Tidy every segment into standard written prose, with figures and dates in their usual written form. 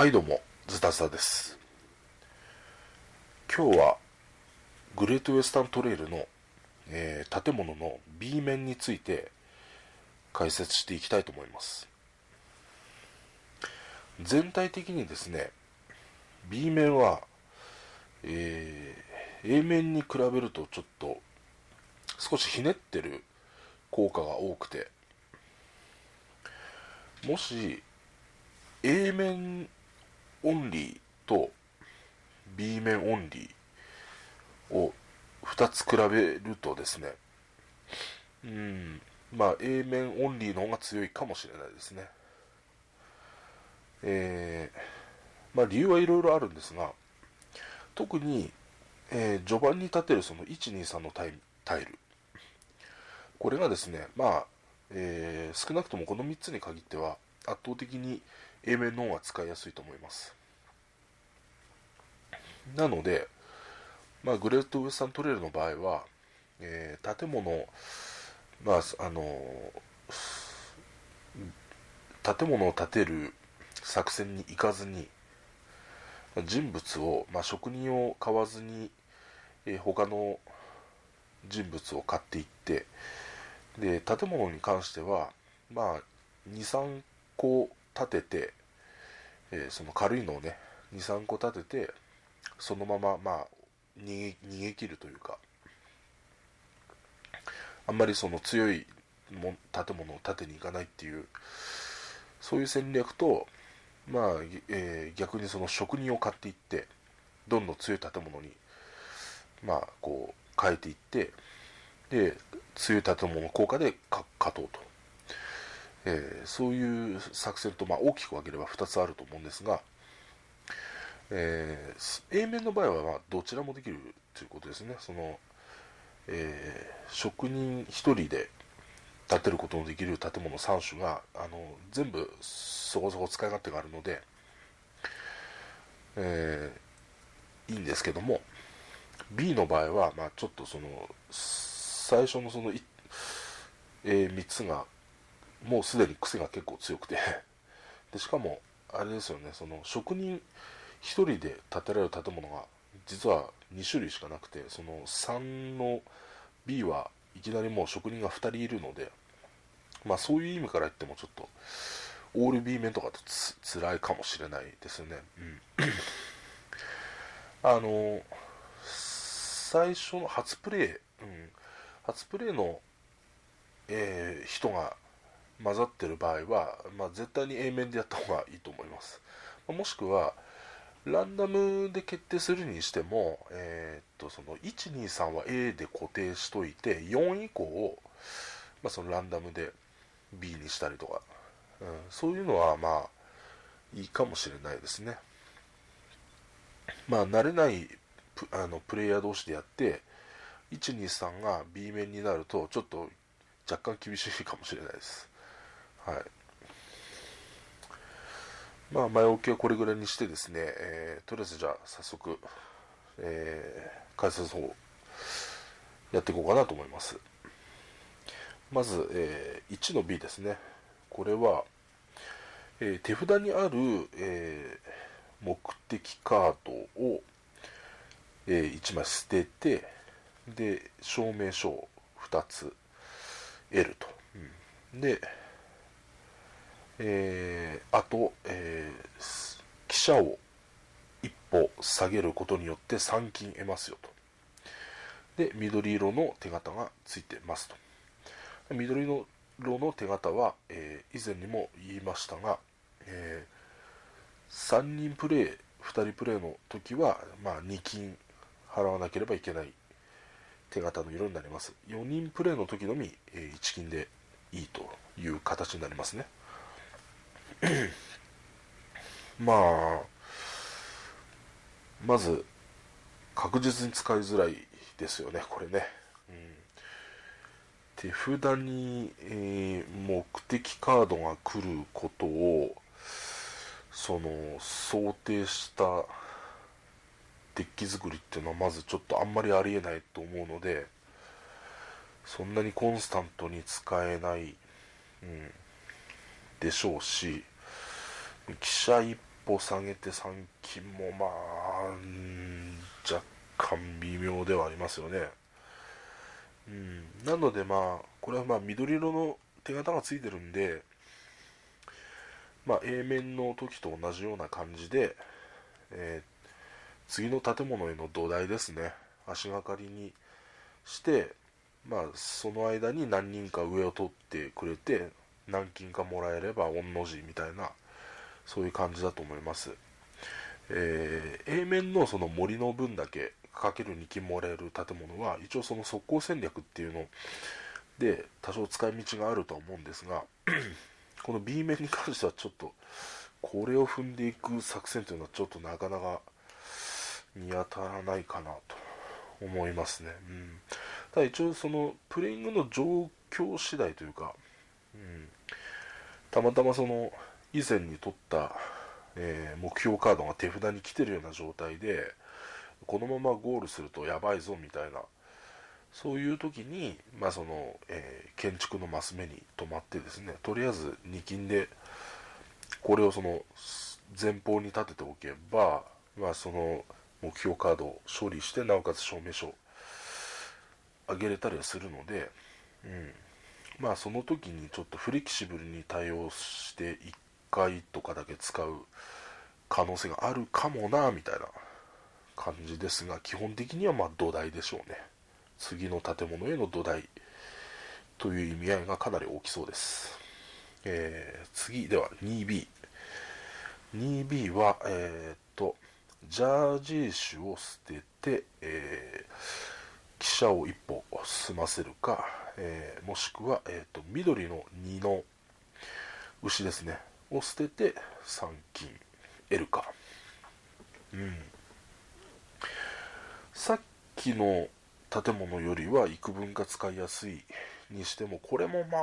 はいどうも、ズタズタです。今日はグレートウェスタントレイルの、建物の B 面について解説していきたいと思います。全体的にですね、 B 面は、A 面に比べるとちょっと少しひねってる効果が多くて、もし A 面オンリーと B 面オンリーを2つ比べるとですね、A 面オンリーの方が強いかもしれないですね。理由はいろいろあるんですが、特に、序盤に立てるその 1,2,3 のタイル、これがですね、少なくともこの3つに限っては圧倒的に A 面の方が使いやすいと思います。なので、グレートウェスタントレイルの場合は、建物、建物を建てる作戦に行かずに、人物を、職人を買わずに、他の人物を買っていって、で建物に関しては、2,3 個建てて、その軽いのをね 2,3 個建てて、そのまま、逃げ切るというか、あんまりその強い建物を建てに行かないっていう、そういう戦略と、逆にその職人を買っていって、どんどん強い建物に変えていって、で強い建物の効果で勝とうと、そういう作戦と、大きく分ければ2つあると思うんですが、A 面の場合は、どちらもできるということですね。その、職人1人で建てることのできる建物3種が全部そこそこ使い勝手があるので、いいんですけども、 B の場合は、ちょっとその最初のその、3つがもうすでに癖が結構強くてでしかもあれですよね、その職人1人で建てられる建物が実は2種類しかなくて、その3の B はいきなりもう職人が2人いるので、そういう意味から言ってもちょっとオール B 面とかだと辛いかもしれないですね、最初の初プレイの、人が混ざってる場合は、絶対に A 面でやった方がいいと思います。もしくはランダムで決定するにしても、その 1,2,3 は A で固定しといて、4以降を、そのランダムで B にしたりとか、そういうのは、いいかもしれないですね。慣れないプレイヤー同士でやって 1,2,3 が B 面になると、ちょっと若干厳しいかもしれないです。前置きはこれぐらいにしてですね、とりあえずじゃあ早速、解説をやっていこうかなと思います。まず、1の B ですね。これは、手札にある、目的カードを、1枚捨てて、で証明書を2つ得ると、であと、記者を一歩下げることによって3金得ますよと。で緑色の手形がついてますと。緑色の手形は、以前にも言いましたが、3人プレイ2人プレイの時は、2金払わなければいけない手形の色になります。4人プレイの時のみ、1金でいいという形になりますね。まず確実に使いづらいですよね、これね。手札に、目的カードが来ることをその想定したデッキ作りっていうのは、まずちょっとあんまりありえないと思うので、そんなにコンスタントに使えない、でしょうし、記者一歩下げて3金もまあ若干微妙ではありますよね。なのでまあこれはまあ緑色の手形がついてるんで、まあ、A 面の時と同じような感じで、次の建物への土台ですね、足がかりにして、まあ、その間に何人か上を取ってくれて何金かもらえれば御の字みたいな、そういう感じだと思います。A 面のその森の分だけかける2金もらえる建物は一応その速攻戦略っていうので多少使い道があるとは思うんですがこの B 面に関してはちょっとこれを踏んでいく作戦というのはちょっとなかなか見当たらないかなと思いますね。ただ一応そのプレイングの状況次第というか、たまたまその以前に取った、目標カードが手札に来てるような状態でこのままゴールするとやばいぞみたいな、そういう時に、まあその建築のマス目に止まってですね、とりあえず2金でこれをその前方に立てておけば、まあ、その目標カードを処理してなおかつ証明書を上げれたりはするので、まあその時にちょっとフレキシブルに対応して1回とかだけ使う可能性があるかもなみたいな感じですが、基本的にはまあ土台でしょうね。次の建物への土台という意味合いがかなり大きそうです。次では 2B。 2B はジャージー種を捨てて、汽車を一歩進ませるか、もしくは、緑の2の牛ですねを捨てて3金得るか。さっきの建物よりは幾分か使いやすいにしても、これもまあ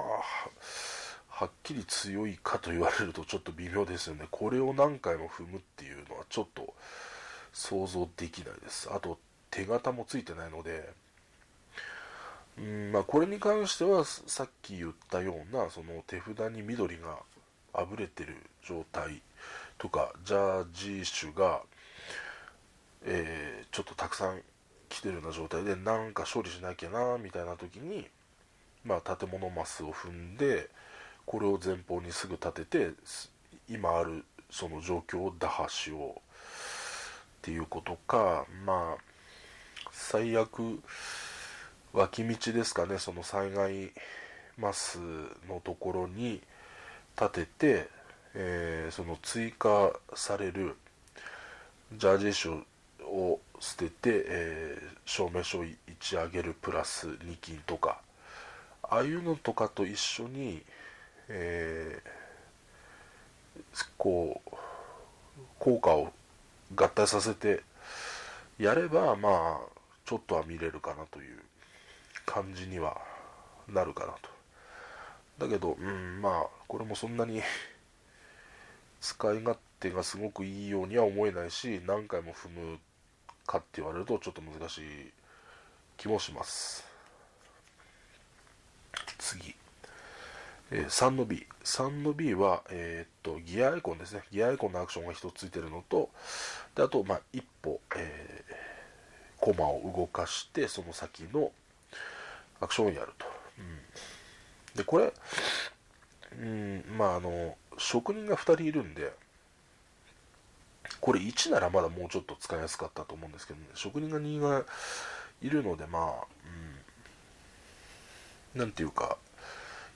はっきり強いかと言われるとちょっと微妙ですよね。これを何回も踏むっていうのはちょっと想像できないです。あと手形もついてないので、まあこれに関してはさっき言ったようなその手札に緑があぶれてる状態とかジャージー種が、ちょっとたくさん来てるような状態でなんか処理しなきゃなみたいな時に、まあ建物マスを踏んでこれを前方にすぐ立てて今あるその状況を打破しようっていうことか、まあ最悪脇道ですかね、その災害マスのところに立てて、その追加されるジャージー種を捨てて、証明書を1上げるプラス2金とか、ああいうのとかと一緒に、こう効果を合体させてやればまあちょっとは見れるかなという感じにはなるかなと。だけどまあこれもそんなに使い勝手がすごくいいようには思えないし、何回も踏むかって言われるとちょっと難しい気もします。次、3の B。 3の B は、ギアアイコンですね。ギアアイコンのアクションが1つついてるのと、であと、まあ、一歩、コマを動かしてその先のアクションをやると。でこれまあ職人が2人いるんで、これ1ならまだもうちょっと使いやすかったと思うんですけど、ね、職人が2がいるので、まあ、なんていうか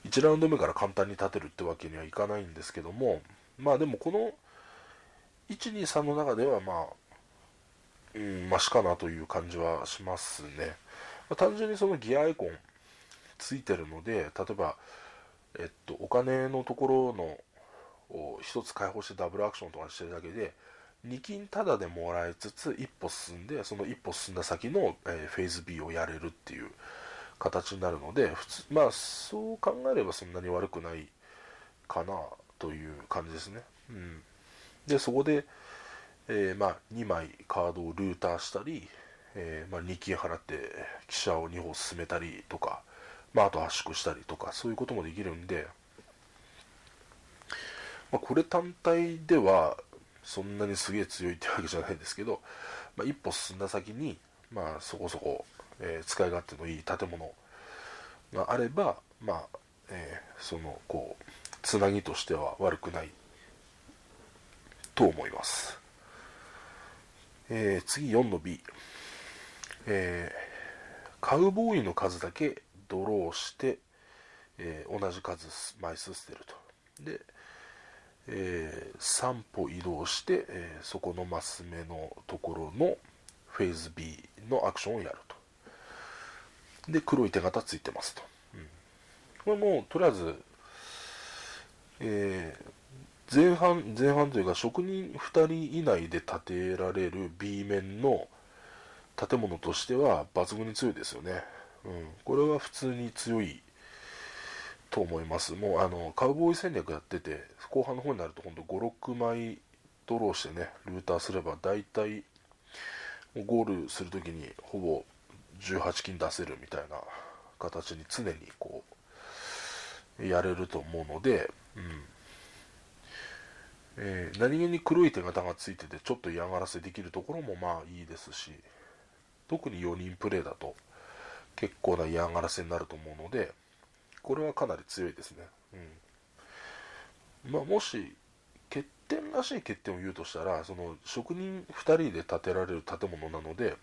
1ラウンド目から簡単に立てるってわけにはいかないんですけども、まあでもこの 1,2,3 の中ではまあマシかなという感じはしますね。まあ、単純にそのギアアイコンついてるので、例えば、お金のところのを1つ解放してダブルアクションとかにしてるだけで2金タダでもらいつつ一歩進んで、その一歩進んだ先のフェーズ B をやれるっていう形になるので、普通まあそう考えればそんなに悪くないかなという感じですね。でそこで、まあ2枚カードをルーターしたり、まあ2金払って汽車を2歩進めたりとか、まああと圧縮したりとかそういうこともできるんで、まあ、これ単体ではそんなにすげえ強いってわけじゃないですけど、まあ、一歩進んだ先に、まあ、そこそこ、使い勝手のいい建物があれば、まあそのこうつなぎとしては悪くないと思います。次 4-B、カウボーイの数だけドローして、同じ数枚数捨てると。で、3歩移動して、そこのマス目のところのフェーズ B のアクションをやると。で黒い手形ついてますと、うん、これもうとりあえず、前半というか職人2人以内で建てられる B 面の建物としては抜群に強いですよね、うん、これは普通に強いと思います。もうカウボーイ戦略やってて後半の方になると今度 5,6 枚ドローしてねルーターすれば大体ゴールするときにほぼ18金出せるみたいな形に常にこうやれると思うので、うん何気に黒い手形がついててちょっと嫌がらせできるところもまあいいですし、特に4人プレイだと結構な嫌がらせになると思うのでこれはかなり強いですね、うんまあ、もし欠点らしい欠点を言うとしたらその職人2人で建てられる建物なので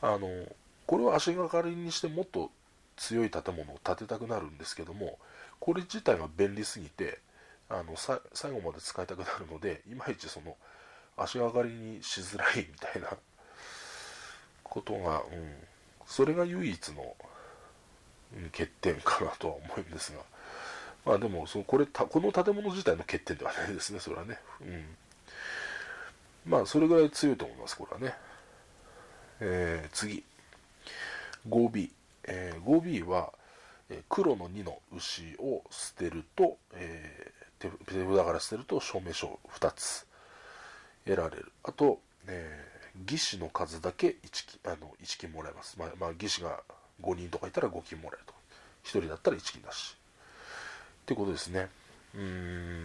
これを足がかりにしてもっと強い建物を建てたくなるんですけども、これ自体が便利すぎて最後まで使いたくなるのでいまいちその足上がりにしづらいみたいなことが、うん、それが唯一の、うん、欠点かなとは思うんですが、まあでもこの建物自体の欠点ではないですね、それはね、うん、まあそれぐらい強いと思いますこれはね。次 5B、5B は黒の2の牛を捨てると、手札から捨てると証明書を2つ得られる。あと、義士の数だけ1金もらえます。まあ、義士が5人とかいたら5金もらえると。1人だったら1金だし。ってことですね。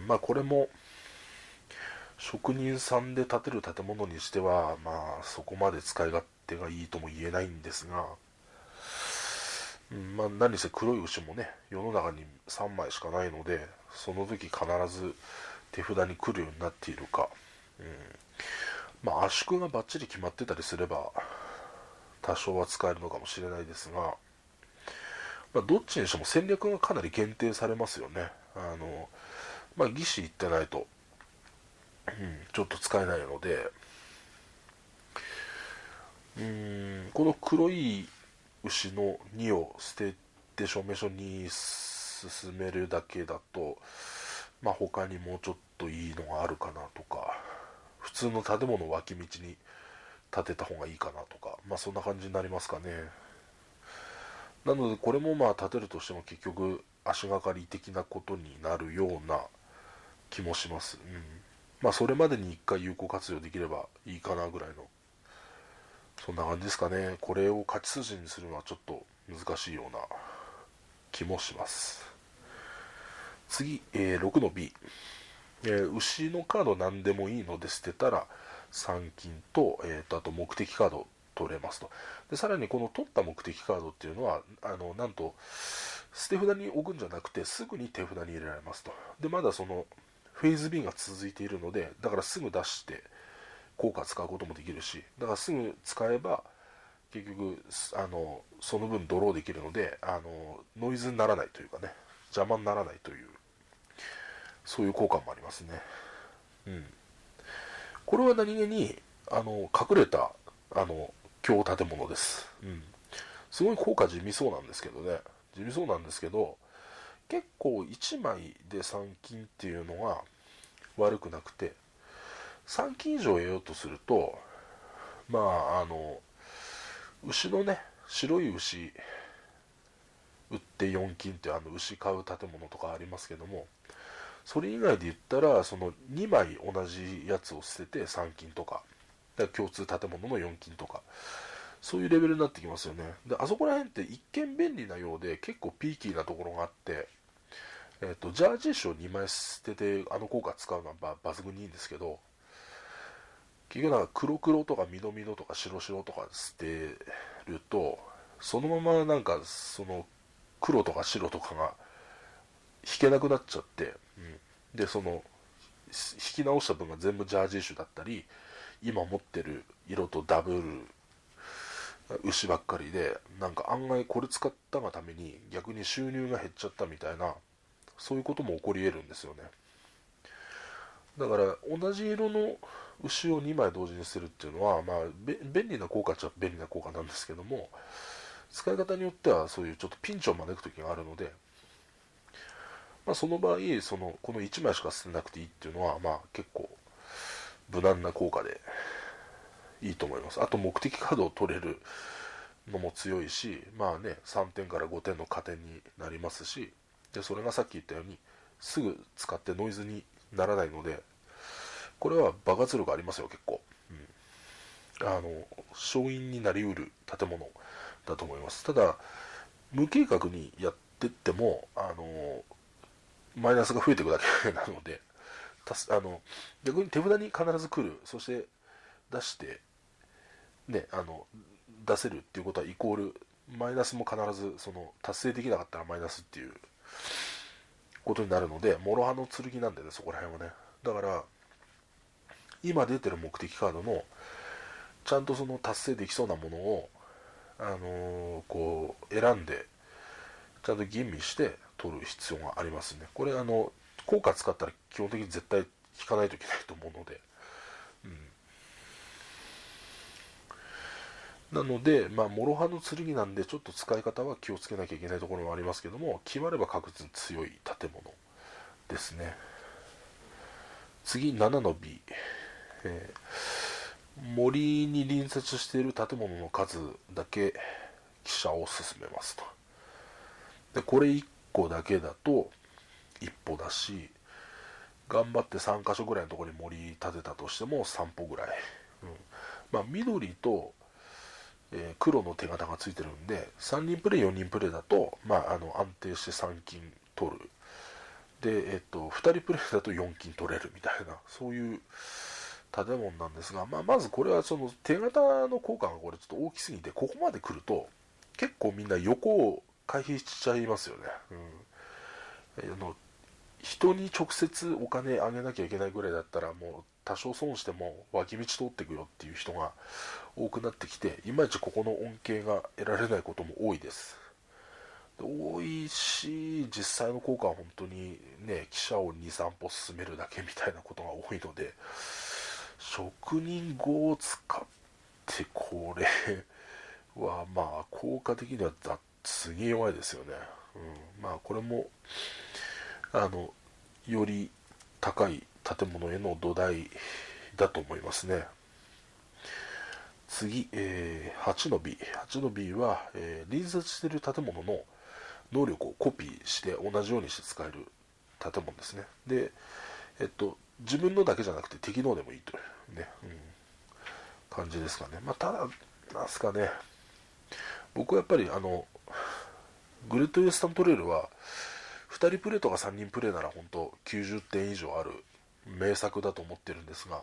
まあこれも職人さんで建てる建物にしては、まあそこまで使い勝手がいいとも言えないんですが、まあ、何せ黒い牛もね世の中に3枚しかないのでその時必ず手札に来るようになっているか、うんまあ、圧縮がバッチリ決まってたりすれば多少は使えるのかもしれないですが、まあ、どっちにしても戦略がかなり限定されますよね。まあ、義士行ってないと、うん、ちょっと使えないのでこの黒い牛の2を捨てて証明書に進めるだけだと、まあ、他にもうちょっといいのがあるかなとか、普通の建物を脇道に建てた方がいいかなとか、まあそんな感じになりますかね。なのでこれもまあ建てるとしても結局足がかり的なことになるような気もします、うん、まあそれまでに1回有効活用できればいいかなぐらいのそんな感じですかね。これを勝ち筋にするのはちょっと難しいような気もします。次、6-B、牛のカード何でもいいので捨てたら3金と、あと目的カード取れますと。でさらにこの取った目的カードっていうのはなんと捨て札に置くんじゃなくてすぐに手札に入れられますと。でまだそのフェーズ B が続いているのでだからすぐ出して効果使うこともできるし、だからすぐ使えば結局その分ドローできるのでノイズにならないというかね、邪魔にならないというそういう効果もありますね、うん、これは何気に隠れた強建物です、うん、すごい効果地味そうなんですけど結構1枚で3金っていうのが悪くなくて3金以上得ようとすると、まあ牛のね白い牛売って4金って牛買う建物とかありますけども、それ以外で言ったらその2枚同じやつを捨てて3金とか、だから共通建物の4金とかそういうレベルになってきますよね。であそこら辺って一見便利なようで結構ピーキーなところがあって、ジャージー紙を2枚捨てて効果使うのは抜群にいいんですけど、結局だから黒黒とか緑緑とか白白とか捨てると、そのままなんかその黒とか白とかが引けなくなっちゃって、うん、でその引き直した分が全部ジャージー種だったり、今持ってる色とダブル牛ばっかりで、なんか案外これ使ったがために逆に収入が減っちゃったみたいな、そういうことも起こり得るんですよね。だから同じ色の牛を2枚同時にするっていうのは、まあ便利な効果っちゃ便利な効果なんですけども、使い方によってはそういうちょっとピンチを招く時があるので、まあ、その場合そのこの1枚しか捨てなくていいっていうのは、まあ結構無難な効果でいいと思います。あと目的カードを取れるのも強いし、まあね、3点から5点の加点になりますし、でそれがさっき言ったようにすぐ使ってノイズにならないので、これは爆発力ありますよ結構、うん、勝因になりうる建物だと思います。ただ無計画にやってってもマイナスが増えていくだけなので、逆に手札に必ず来る、そして出して、ね、出せるっていうことはイコールマイナスも必ずその達成できなかったらマイナスっていうことになるので、諸刃の剣なんでね、そこら辺はね。だから今出てる目的カードのちゃんとその達成できそうなものをこう選んでちゃんと吟味して取る必要がありますね。これ効果使ったら基本的に絶対効かないといけないと思うので、うん、なのでまあ諸刃の剣なんでちょっと使い方は気をつけなきゃいけないところもありますけども、決まれば確実に強い建物ですね。次7の B、森に隣接している建物の数だけ記者を進めますと。でこれ1個だけだと1歩だし、頑張って3箇所ぐらいのところに森立てたとしても3歩ぐらい、うん、まあ緑と、黒の手形がついてるんで、3人プレイ4人プレイだと、まあ、安定して3金取る。で、2人プレイだと4金取れるみたいな、そういう建物なんですが、まあ、まずこれはその手形の効果がこれちょっと大きすぎて、ここまで来ると結構みんな横を回避しちゃいますよね、うん、人に直接お金あげなきゃいけないぐらいだったら、もう多少損しても脇道通っていくよっていう人が多くなってきて、いまいちここの恩恵が得られないことも多いです。多いし、実際の効果は本当にね、汽車を 2,3 歩進めるだけみたいなことが多いので、職人号を使ってこれはまあ効果的にはすげえ弱いですよね、うん、まあこれもより高い建物への土台だと思いますね。次、8の B。8の B は、隣接している建物の能力をコピーして同じようにして使える建物ですね。で、自分のだけじゃなくて敵のでもいいというね、うん、感じですかね。まあ、ただ、なんすかね、僕はやっぱりグレートウエスタントレールは2人プレイとか3人プレイなら本当90点以上ある名作だと思ってるんですが、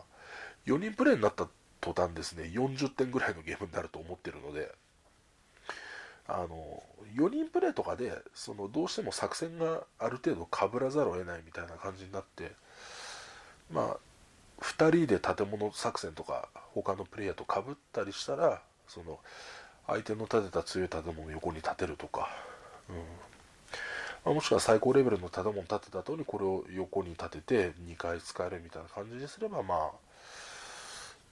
4人プレイになった途端ですね、40点ぐらいのゲームになると思ってるので、4人プレイとかでそのどうしても作戦がある程度被らざるを得ないみたいな感じになって、まあ2人で建物作戦とか他のプレイヤーと被ったりしたら、その相手の建てた強い建物を横に建てるとか、うん、もしくは最高レベルの建物を建てた後にこれを横に建てて2回使えるみたいな感じにすれば、まあ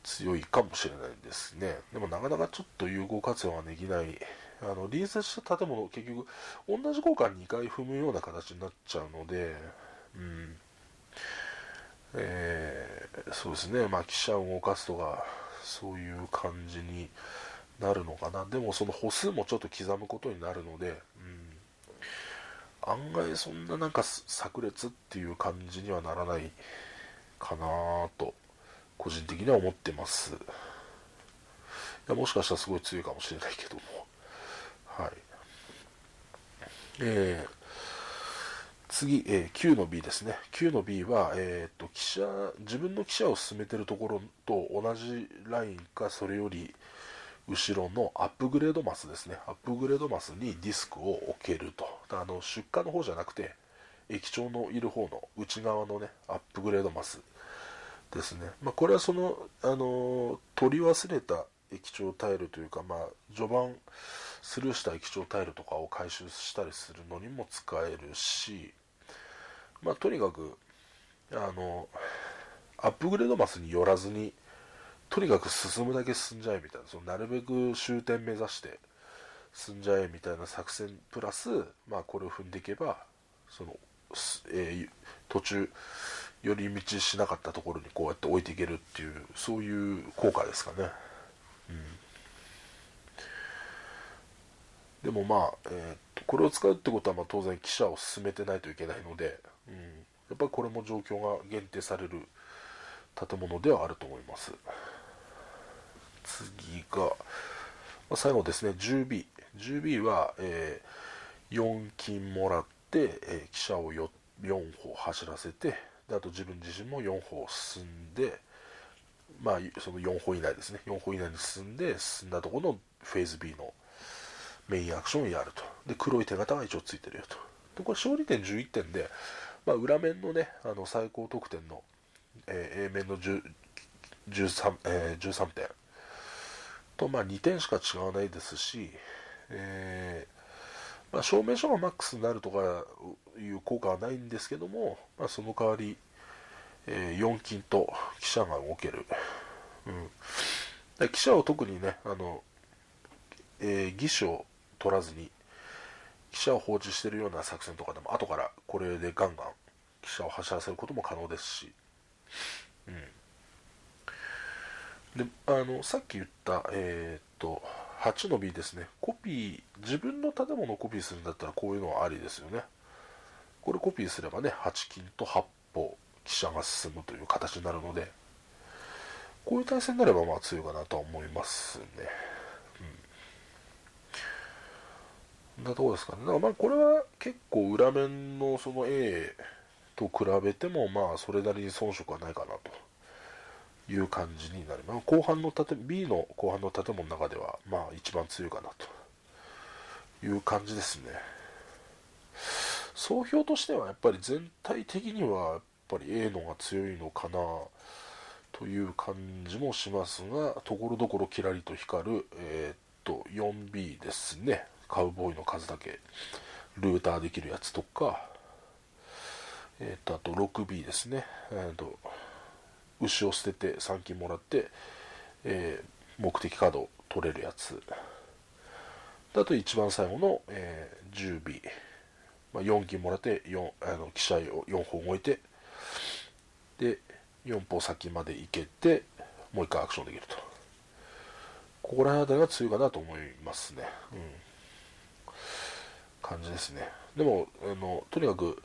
強いかもしれないですね。でもなかなかちょっと有効活用ができない、隣接した建物、結局同じ効果2回踏むような形になっちゃうので、うん、そうですね、まあ汽車を動かすとかそういう感じになるのかな。でもその歩数もちょっと刻むことになるので、うん、案外そんななんか炸裂っていう感じにはならないかなと個人的には思ってます。いや、もしかしたらすごい強いかもしれないけども、はい。次、9の B ですね。9の B は、自分の記者を進めているところと同じラインかそれより後ろのアップグレードマスですね。アップグレードマスにディスクを置けると。出荷の方じゃなくて液晶のいる方の内側のね、アップグレードマスですね。まあ、これはその、取り忘れた液晶タイルというか、まあ、序盤スルーした液晶タイルとかを回収したりするのにも使えるし、まあ、とにかくアップグレードマスによらずにとにかく進むだけ進んじゃえみたいな、そのなるべく終点目指して進んじゃえみたいな作戦プラス、まあ、これを踏んでいけばその、途中寄り道しなかったところにこうやって置いていけるっていう、そういう効果ですかね。でもまあ、これを使うってことはまあ当然記者を進めてないといけないので、やっぱりこれも状況が限定される建物ではあると思います。次が、最後ですね、 10B。 10B は、4金もらって、記者を4歩走らせて、であと自分自身も4歩進んで、まあ、その4歩以内ですね、4歩以内に進んだところのフェーズ B のメインアクションをやると。で、黒い手形が一応ついてるよと。で、これ勝利点11点で、まあ、裏面のね、最高得点の、A 面の13点と、まあ、2点しか違わないですし、まあ、証明書がマックスになるとかいう効果はないんですけども、まあ、その代わり、4金と記者が動ける。で、記者を特にね、義手を取らずに記者を放置しているような作戦とかでも、後からこれでガンガン記者を走らせることも可能ですし、で、さっき言った、8の B ですね。自分の建物をコピーするんだったらこういうのはありですよね。これコピーすればね、8金と8歩記者が進むという形になるので、こういう対戦になればまあ強いかなとは思いますね。なとこですかね。だからまあこれは結構裏面のその A と比べてもまあそれなりに遜色はないかなという感じになります。B の後半の建物の中ではまあ一番強いかなという感じですね。総評としてはやっぱり全体的にはやっぱり A のが強いのかなという感じもしますが、ところどころキラリと光る、4B ですね。カウボーイの数だけルーターできるやつとか、あと 6B ですね、牛を捨てて3金もらって、目的カードを取れるやつだと、一番最後の、10B、まあ、4金もらって記者を4歩動いて、で4歩先まで行けてもう1回アクションできると。ここら辺あたりが強いかなと思いますね。感じですね。でもとにかく、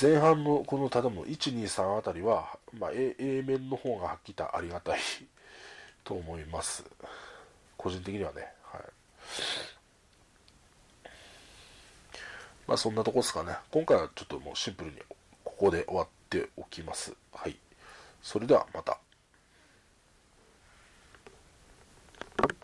前半のこの建物 1,2,3 あたりは、まあ、A 面の方がはっきりとありがたいと思います、個人的にはね。まあそんなとこですかね。今回はちょっともうシンプルにここで終わっておきます。それではまた。